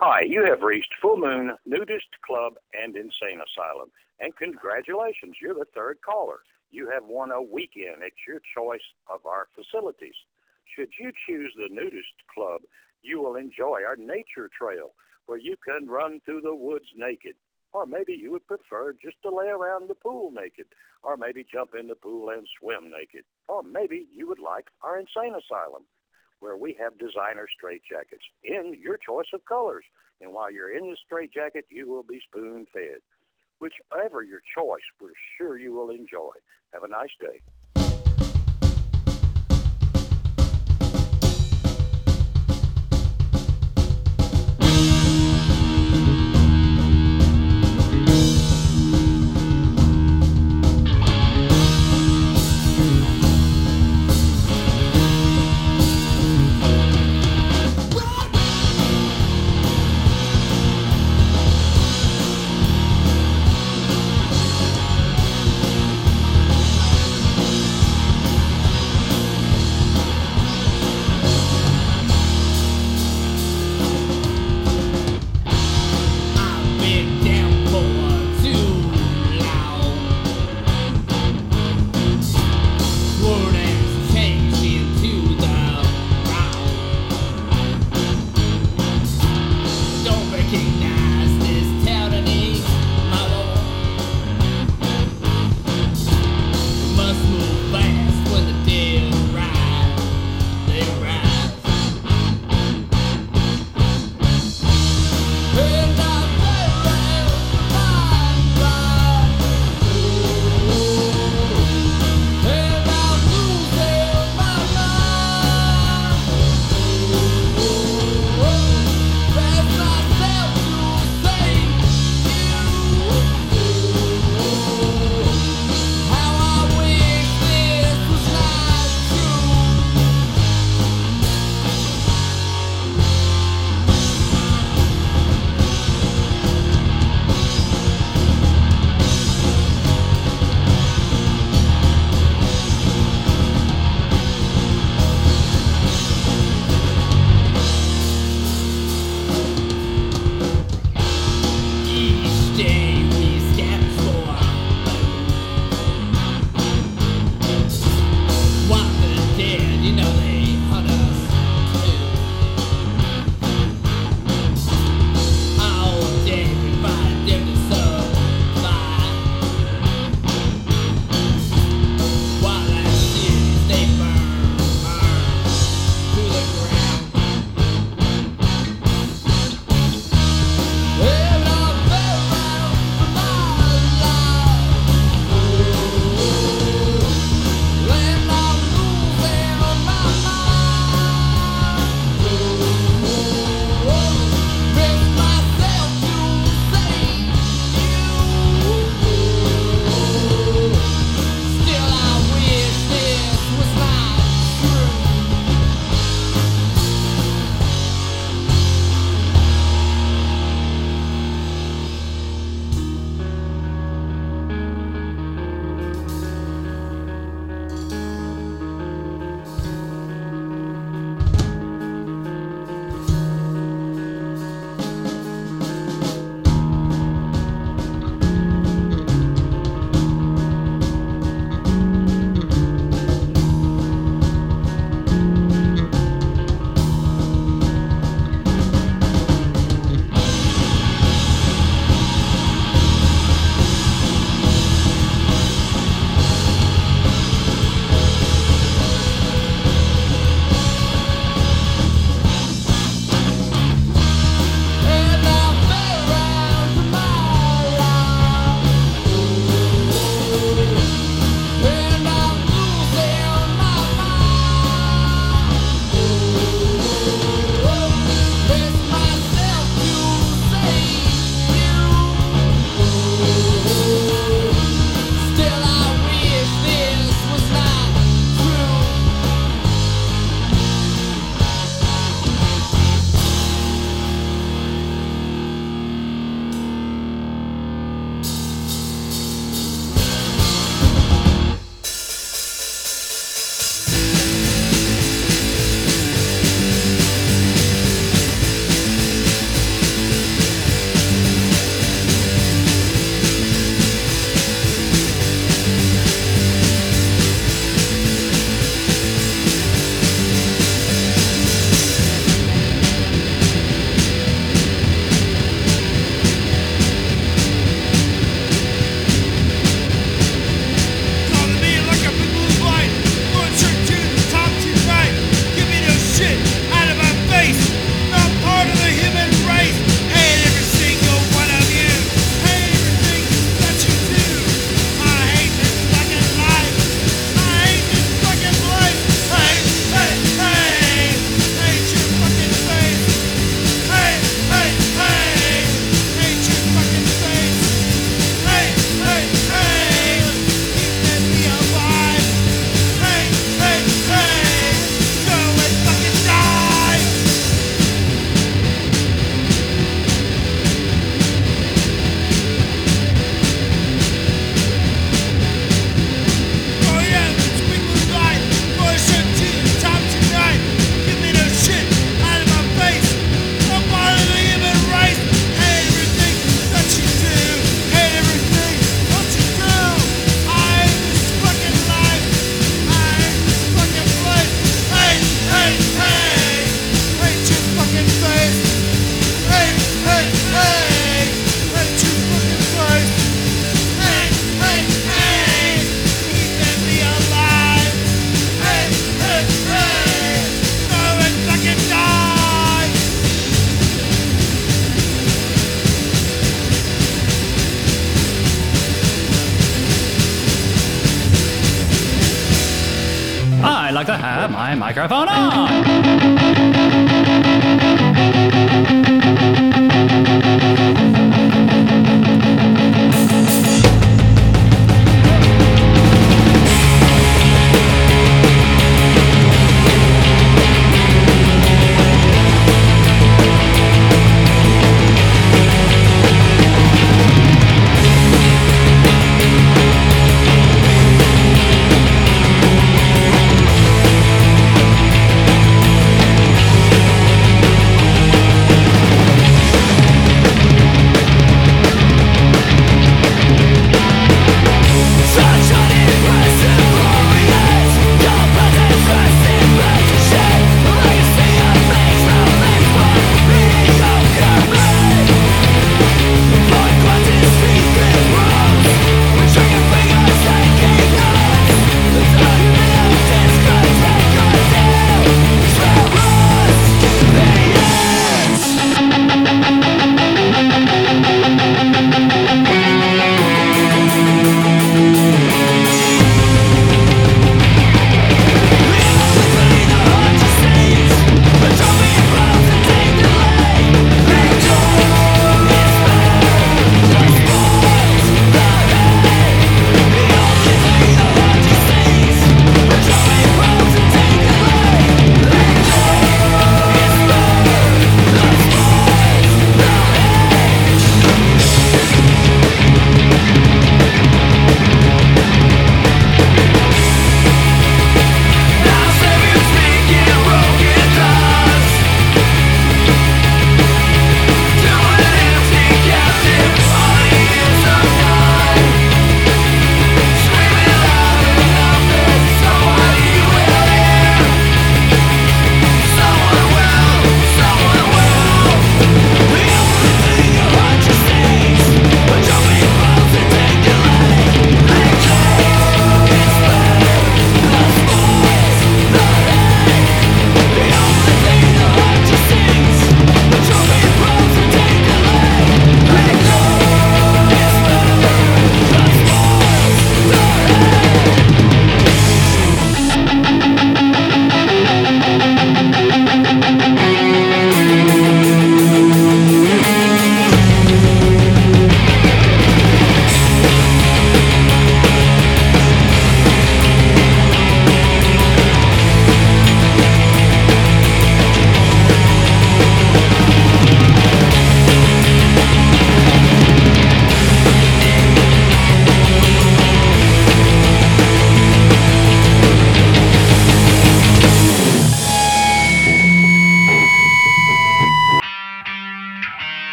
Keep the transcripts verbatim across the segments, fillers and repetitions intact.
Hi, you have reached Full Moon Nudist Club and Insane Asylum. And congratulations, you're the third caller. You have won a weekend at your choice of our facilities. Should you choose the Nudist Club, you will enjoy our nature trail where you can run through the woods naked. Or maybe you would prefer just to lay around the pool naked. Or maybe jump in the pool and swim naked. Or maybe you would like our Insane Asylum, where we have designer straitjackets in your choice of colors. And while you're in the straitjacket, you will be spoon-fed. Whichever your choice, we're sure you will enjoy. Have a nice day. like to have my microphone on.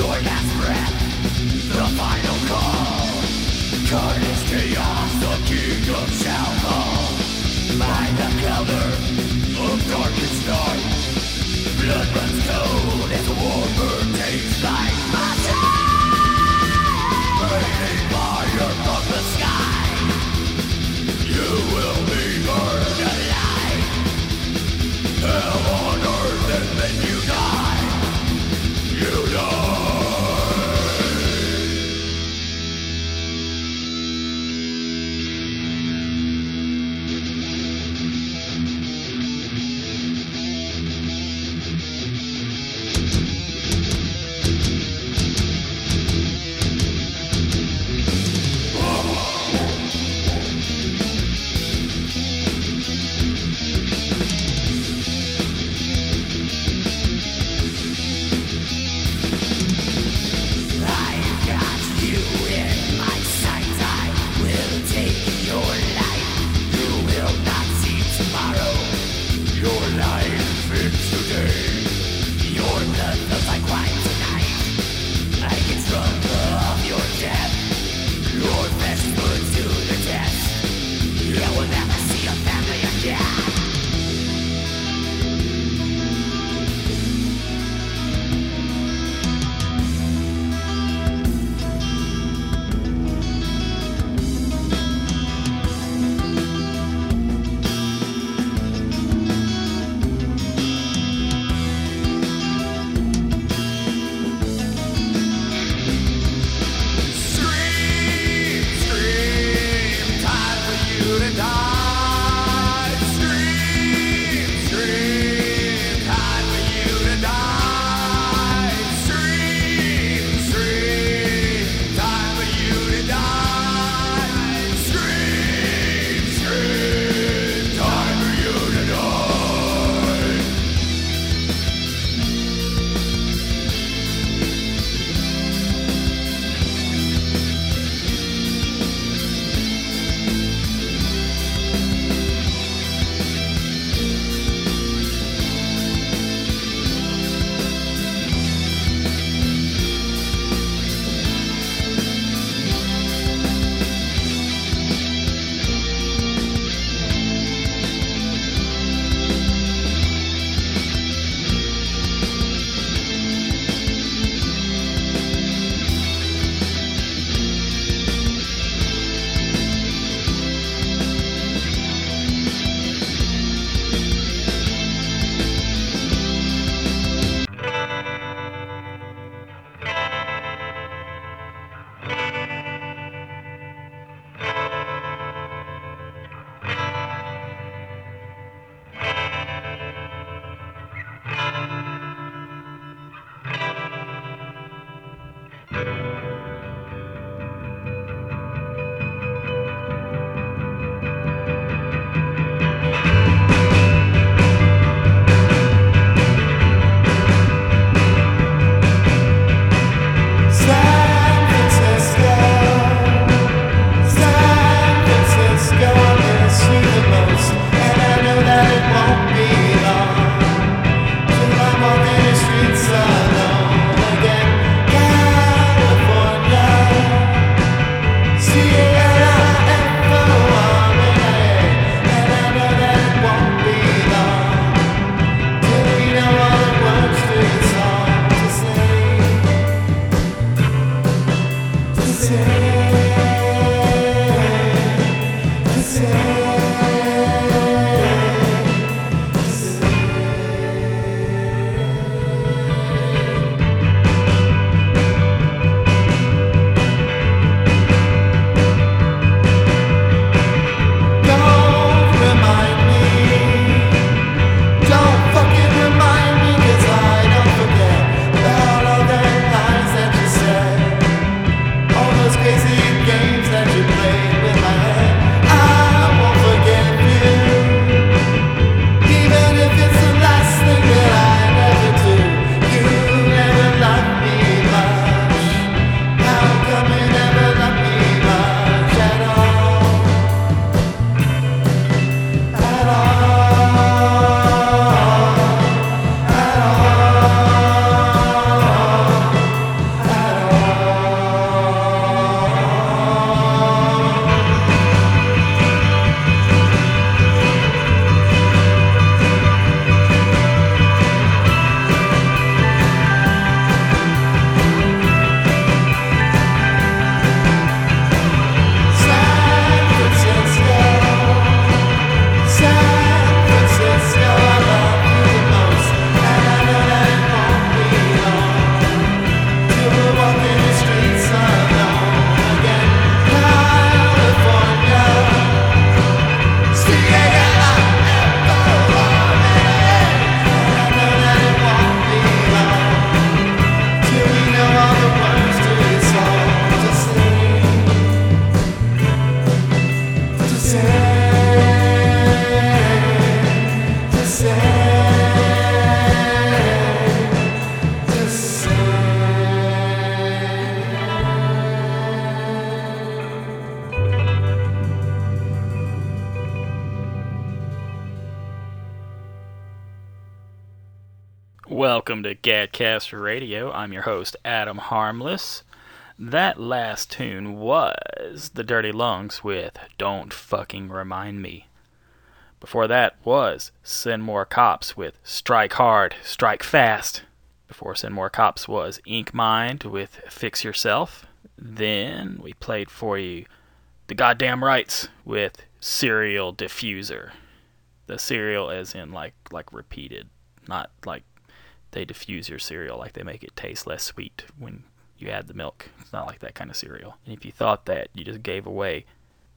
your last breath, the final call. Carnage, chaos, the kingdom shall fall. By the color of darkest night, blood runs cold as warmer takes light. My time, raining fire from the sky. You will be burned alive. Hell on earth and then you die. You die. Welcome to Gadcast Radio. I'm your host, Adam Harmless. That last tune was The Dirty Lungs with Don't Fucking Remind Me. Before that was Send More Cops with Strike Hard, Strike Fast. Before Send More Cops was Ink Mind with Fix Yourself. Then we played for you The Goddamn Rights with Serial Diffuser. The cereal as in like like repeated, not like they diffuse your cereal, like they make it taste less sweet when you add the milk. It's not like that kind of cereal. And if you thought that, you just gave away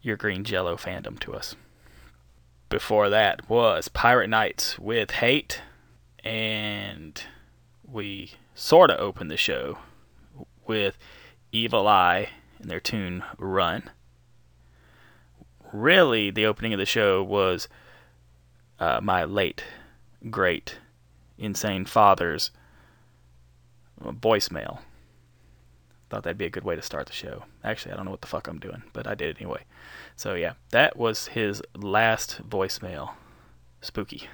your green jello fandom to us. Before that was Pirate Nights with Hate, and we sort of opened the show with Evil Eye and their tune Run. Really, the opening of the show was uh, my late, great, insane father's voicemail. Thought that'd be a good way to start the show. Actually, I don't know what the fuck I'm doing, but I did it anyway. So yeah, that was his last voicemail. Spooky.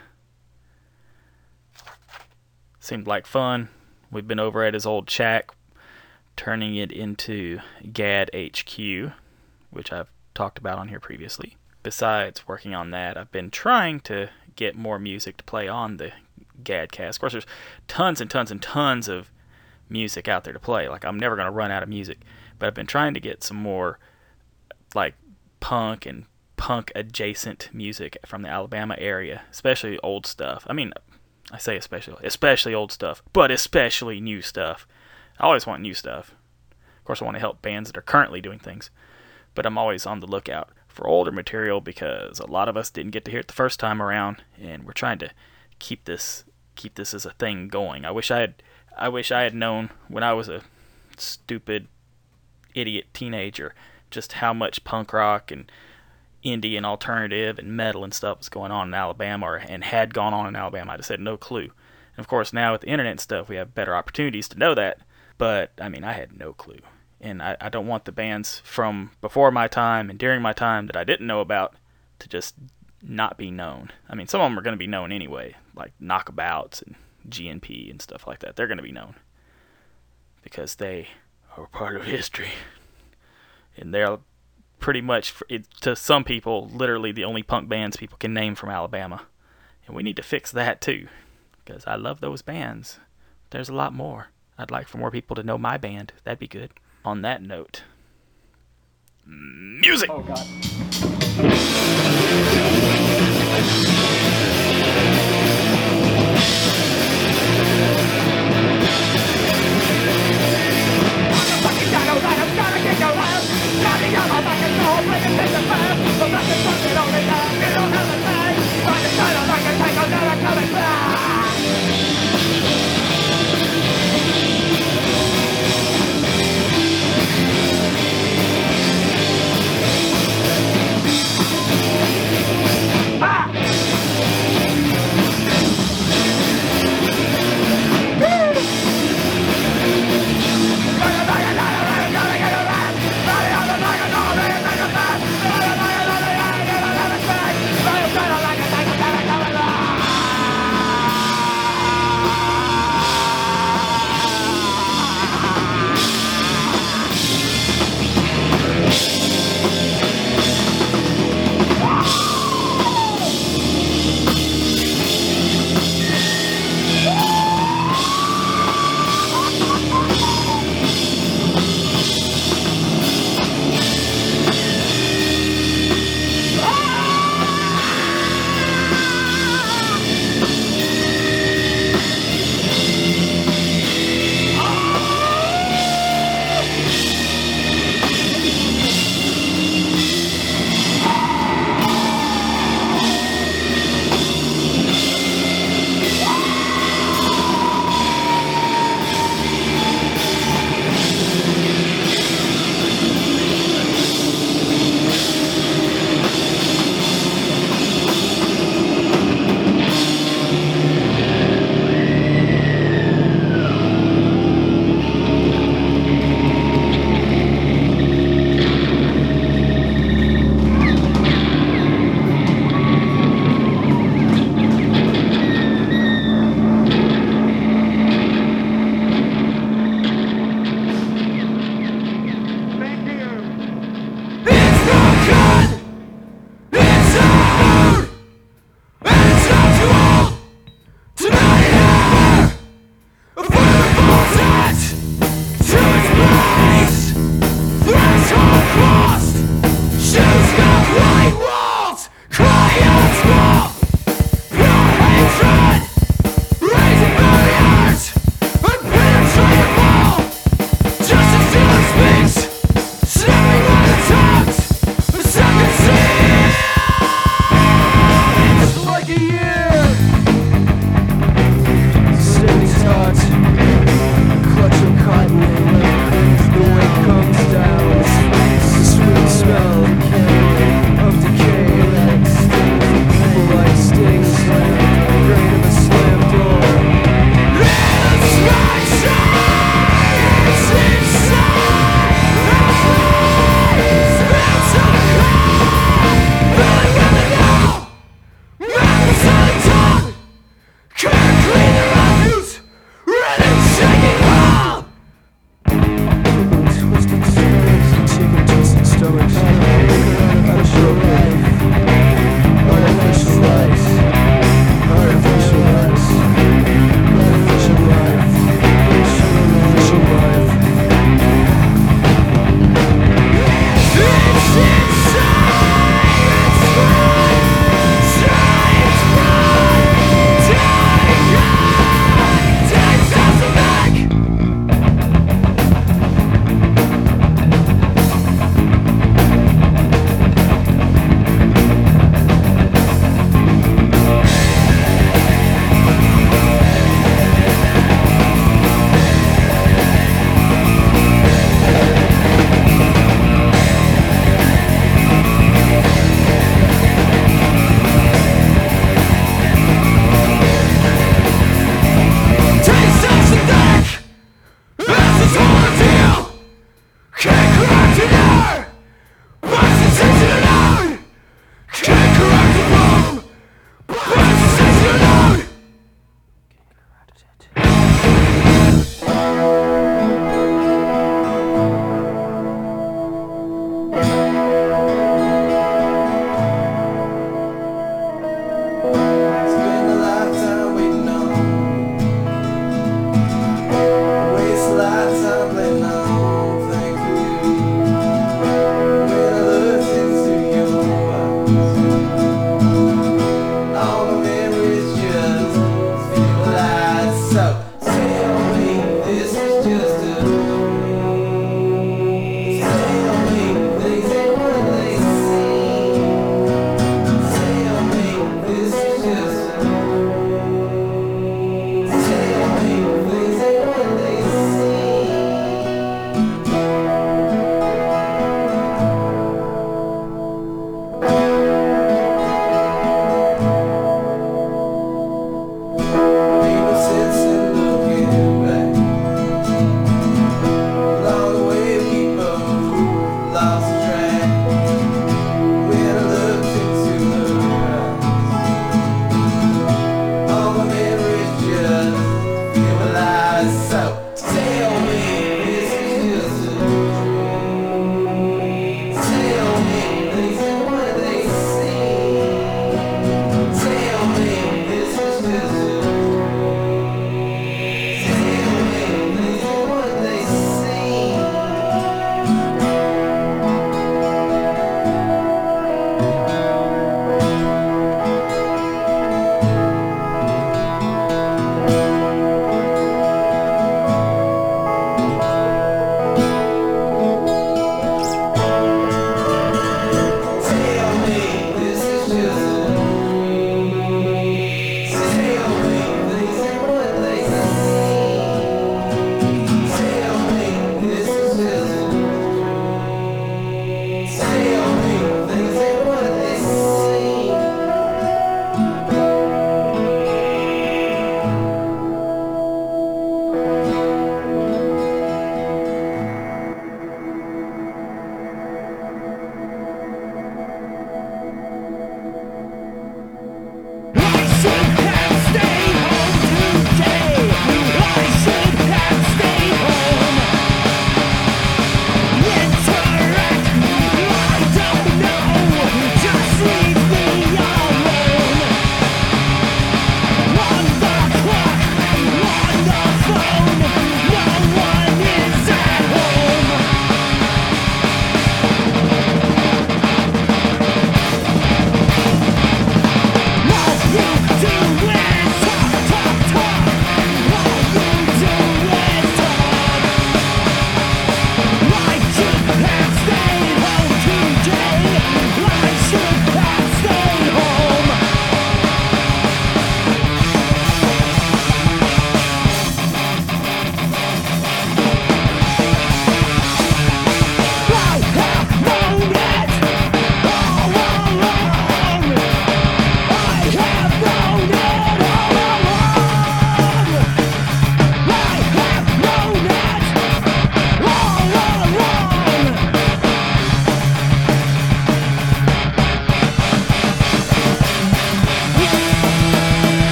Seemed like fun. We've been over at his old shack, turning it into G A D H Q, which I've talked about on here previously. Besides working on that, I've been trying to get more music to play on the Gadcast. Of course, there's tons and tons and tons of music out there to play. Like, I'm never going to run out of music, but I've been trying to get some more like punk and punk adjacent music from the Alabama area, especially old stuff. I mean, I say especially especially old stuff, but especially new stuff. I always want new stuff. Of course, I want to help bands that are currently doing things, but I'm always on the lookout for older material because a lot of us didn't get to hear it the first time around, and we're trying to keep this keep this as a thing going. I wish I had I wish I had known when I was a stupid, idiot teenager just how much punk rock and indie and alternative and metal and stuff was going on in Alabama, or, and had gone on in Alabama. I just had no clue. And of course, now with the internet and stuff, we have better opportunities to know that. But, I mean, I had no clue. And I, I don't want the bands from before my time and during my time that I didn't know about to just not be known. I mean, some of them are going to be known anyway, like Knockabouts and G N P and stuff like that. They're going to be known because they are part of history, and they're pretty much, to some people, literally the only punk bands people can name from Alabama. And we need to fix that too, because I love those bands. There's a lot more. I'd like for more people to know my band. That'd be good. On that note, music. Oh God. Ah!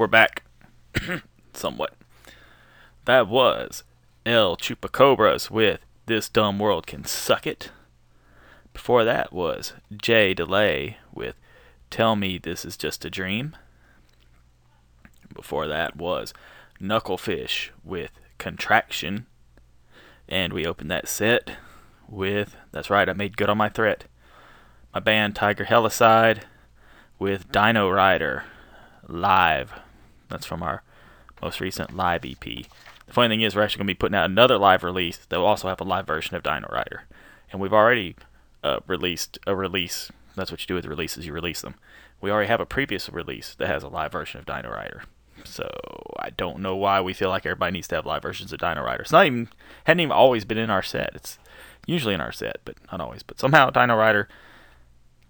We're back. Somewhat. That was El Chupacabras with This Dumb World Can Suck It. Before that was J Delay with Tell Me This Is Just a Dream. Before that was Knucklefish with Contraction. And we opened that set with, that's right, I made good on my threat, my band Tiger Hellicide with Dino Rider Live. That's from our most recent live E P. The funny thing is, we're actually going to be putting out another live release that will also have a live version of Dino Rider. And we've already uh, released a release. That's what you do with releases, you release them. We already have a previous release that has a live version of Dino Rider. So I don't know why we feel like everybody needs to have live versions of Dino Rider. It's not even, hadn't even always been in our set. It's usually in our set, but not always. But somehow Dino Rider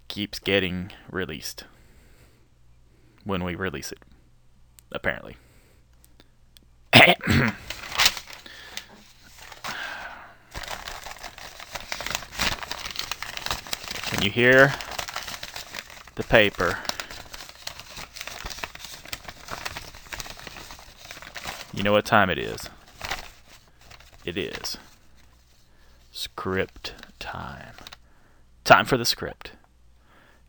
keeps getting released when we release it, apparently. Can you hear the paper? You know what time it is. It is script time. Time for the script.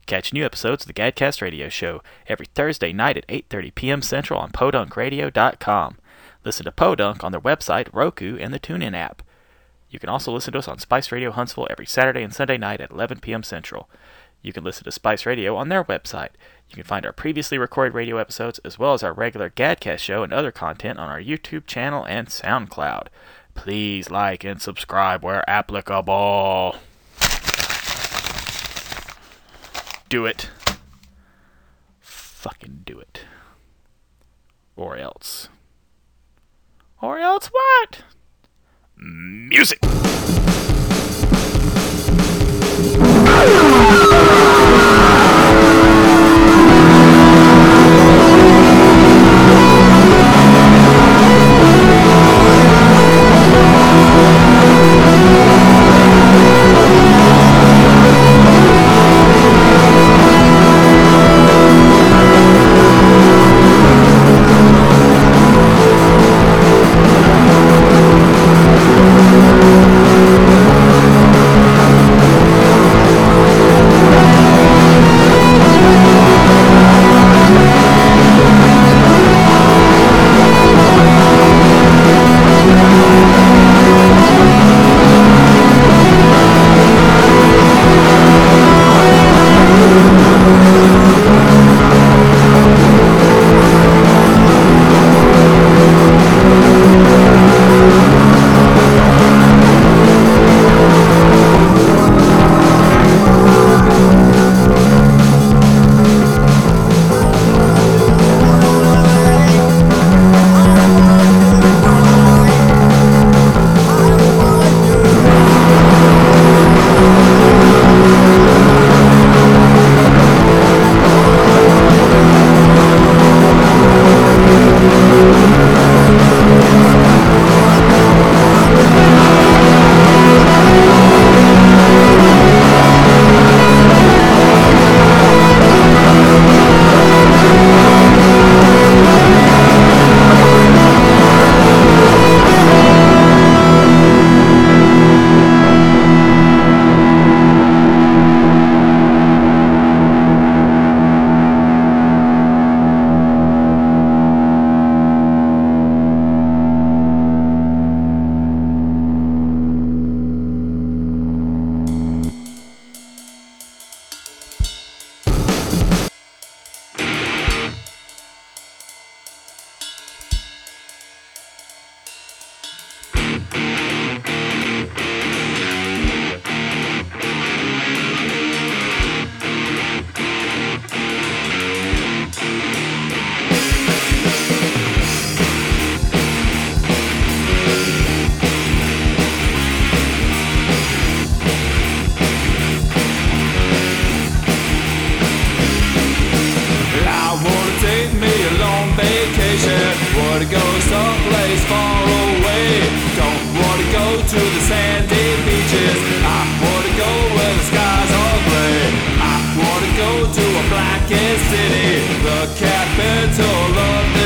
Catch new episodes of the Gadcast Radio Show every Thursday night at eight thirty p.m. Central on podunk radio dot com. Listen to Podunk on their website, Roku, and the TuneIn app. You can also listen to us on Spice Radio Huntsville every Saturday and Sunday night at eleven p.m. Central. You can listen to Spice Radio on their website. You can find our previously recorded radio episodes as well as our regular Gadcast show and other content on our YouTube channel and SoundCloud. Please like and subscribe where applicable. Do it. Fucking do it. Or else. Or else what? Music! Blackest city, the capital of the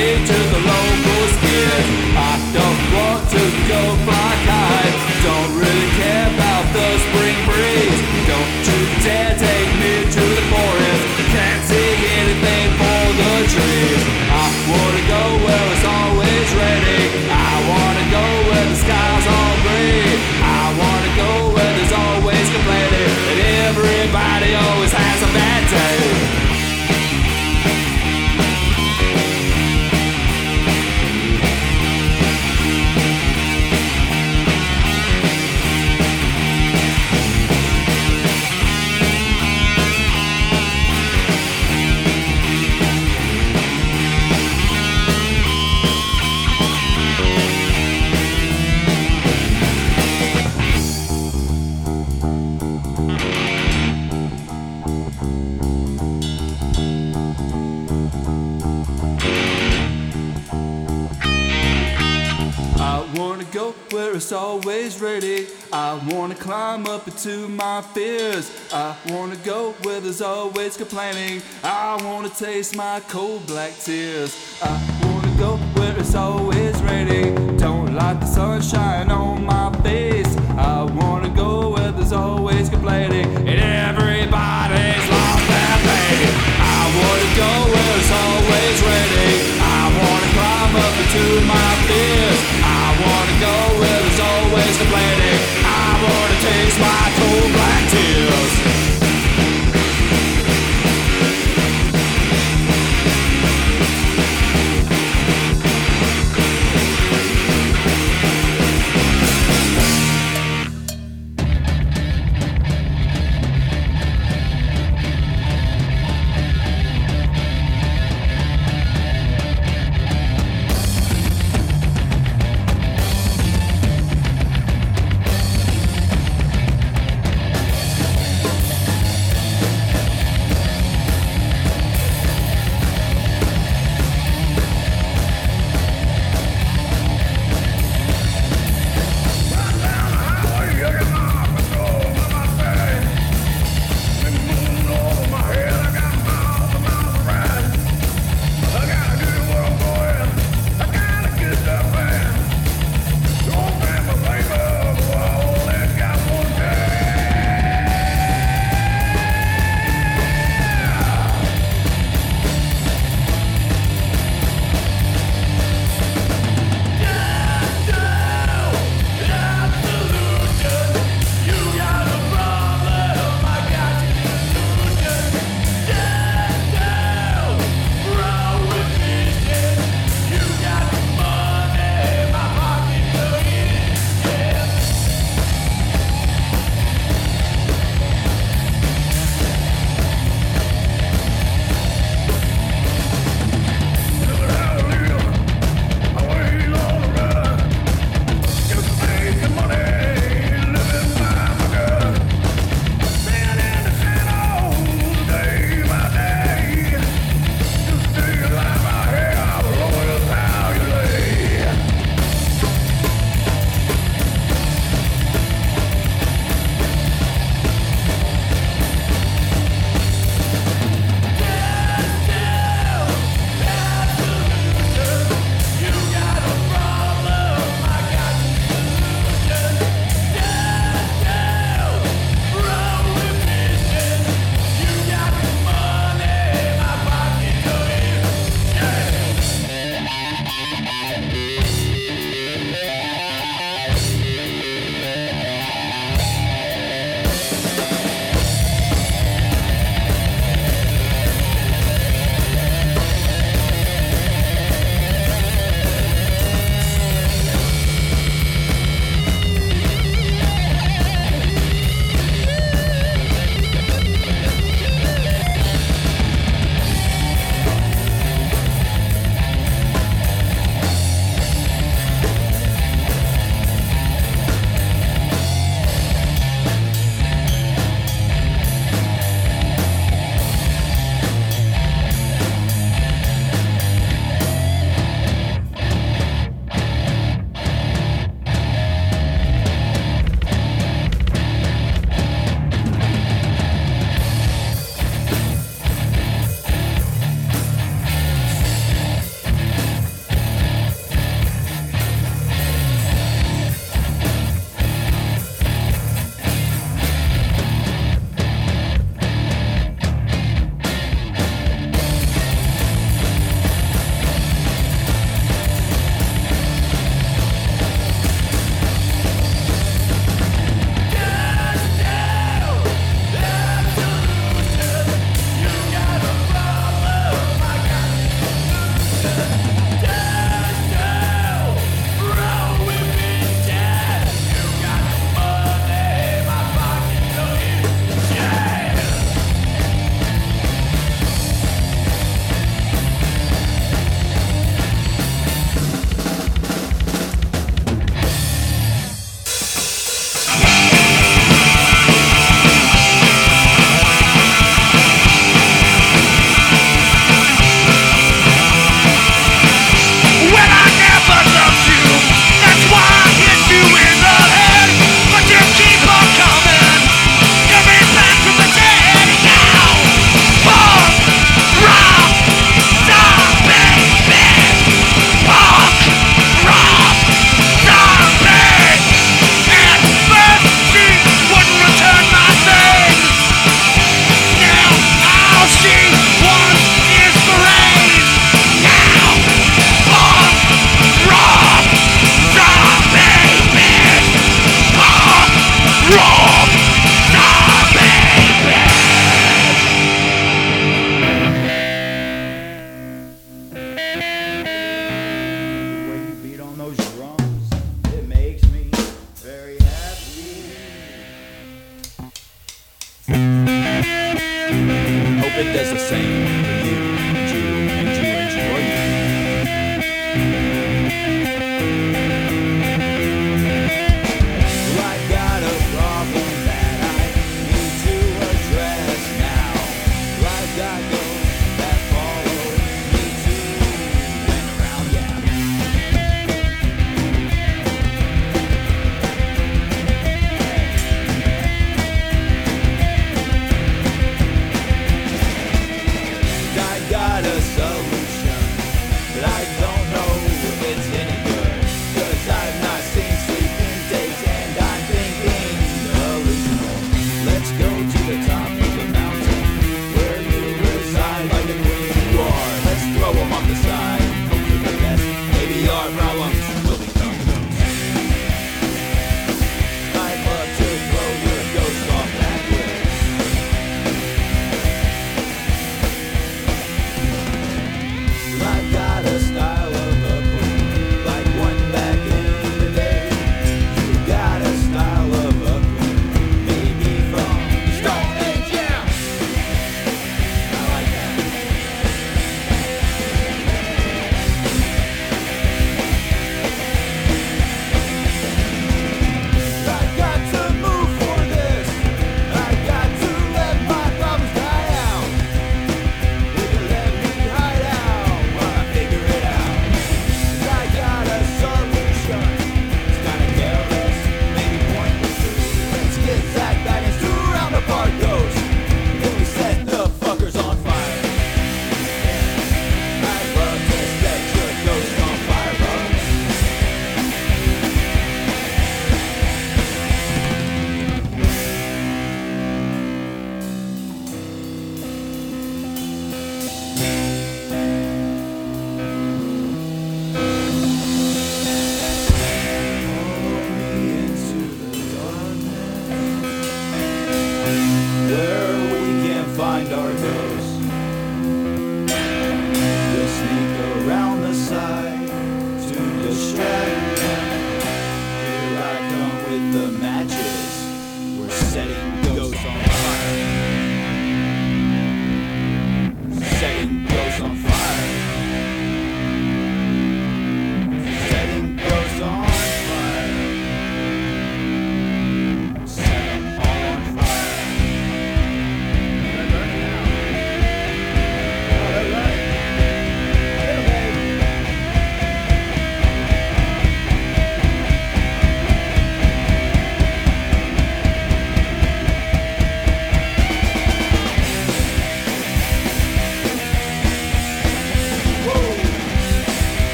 into the local skid. I don't want to go fly high. Don't really care about the spring breeze. Don't you dare take me to the forest. Can't see anything for the trees. I wanna go where it's always ready. I wanna go where the sky's all green. I wanna go where there's always complaining, and everybody always has a bad day. Where it's always ready. I wanna climb up into my fears. I wanna go where there's always complaining. I wanna taste my cold black tears. I wanna go where it's always ready. Don't like the sunshine on my face. I wanna go where there's always complaining, and everybody's lost their faith. I wanna go where it's always ready. I wanna climb up into my fears. I wanna go where there's always complaining. I wanna taste my cold black tears.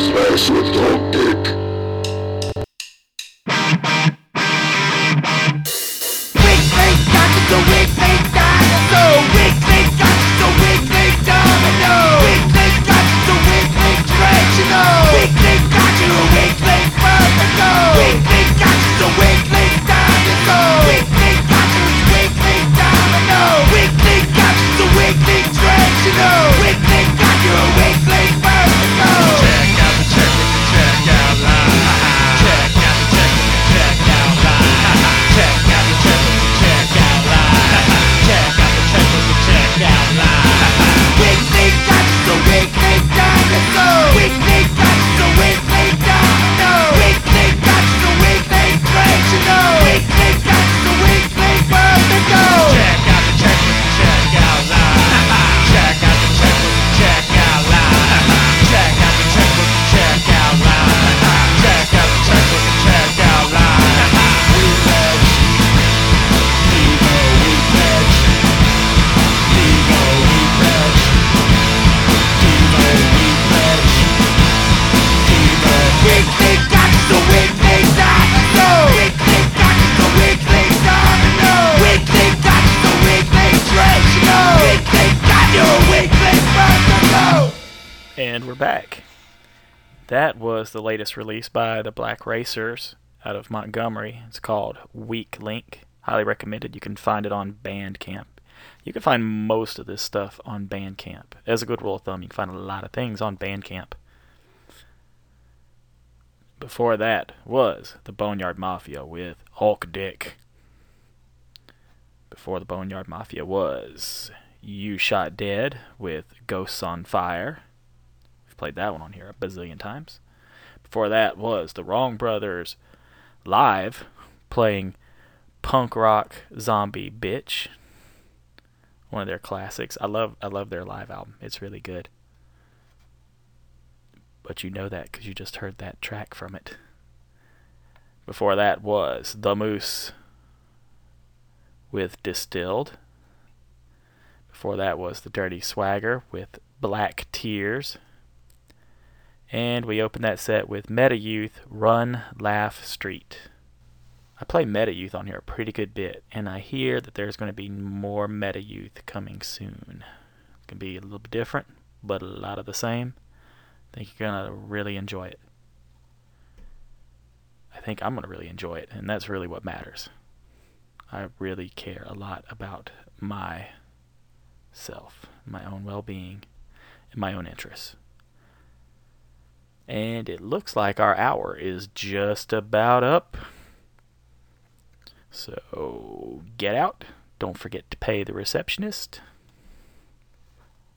Smash with your dick. Wig face dinosaur, wig face dinosaur, wig face dinosaur, wig face domino, wig face dinosaur, wig face traditional, wig face dinosaur, wig face vertigo, wig face dinosaur, wig face dinosaur, wig face dinosaur, wig face domino, wig face dinosaur, wig face traditional, wig face dinosaur, wig face vertigo. And we're back. That was the latest release by the Black Racers out of Montgomery. It's called Weak Link. Highly recommended. You can find it on Bandcamp. You can find most of this stuff on Bandcamp. As a good rule of thumb, you can find a lot of things on Bandcamp. Before that was the Boneyard Mafia with Hulk Dick. Before the Boneyard Mafia was You Shot Dead with Ghosts on Fire. Played that one on here a bazillion times. Before that was the Wrong Brothers live playing Punk Rock Zombie Bitch, one of their classics. I love I love their live album. It's really good. But you know that because you just heard that track from it. Before that was The Moose with Distilled. Before that was The Dirty Swagger with Black Tears. And we open that set with Meta Youth, Run, Laugh, Street. I play Meta Youth on here a pretty good bit, and I hear that there's going to be more Meta Youth coming soon. It's going to be a little bit different, but a lot of the same. I think you're going to really enjoy it. I think I'm going to really enjoy it, and that's really what matters. I really care a lot about myself, my own well-being, and my own interests. And it looks like our hour is just about up. So get out. Don't forget to pay the receptionist.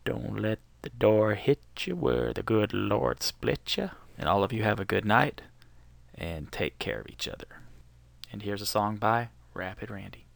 Don't let the door hit you where the good Lord split you. And all of you have a good night and take care of each other. And here's a song by Rapid Randy.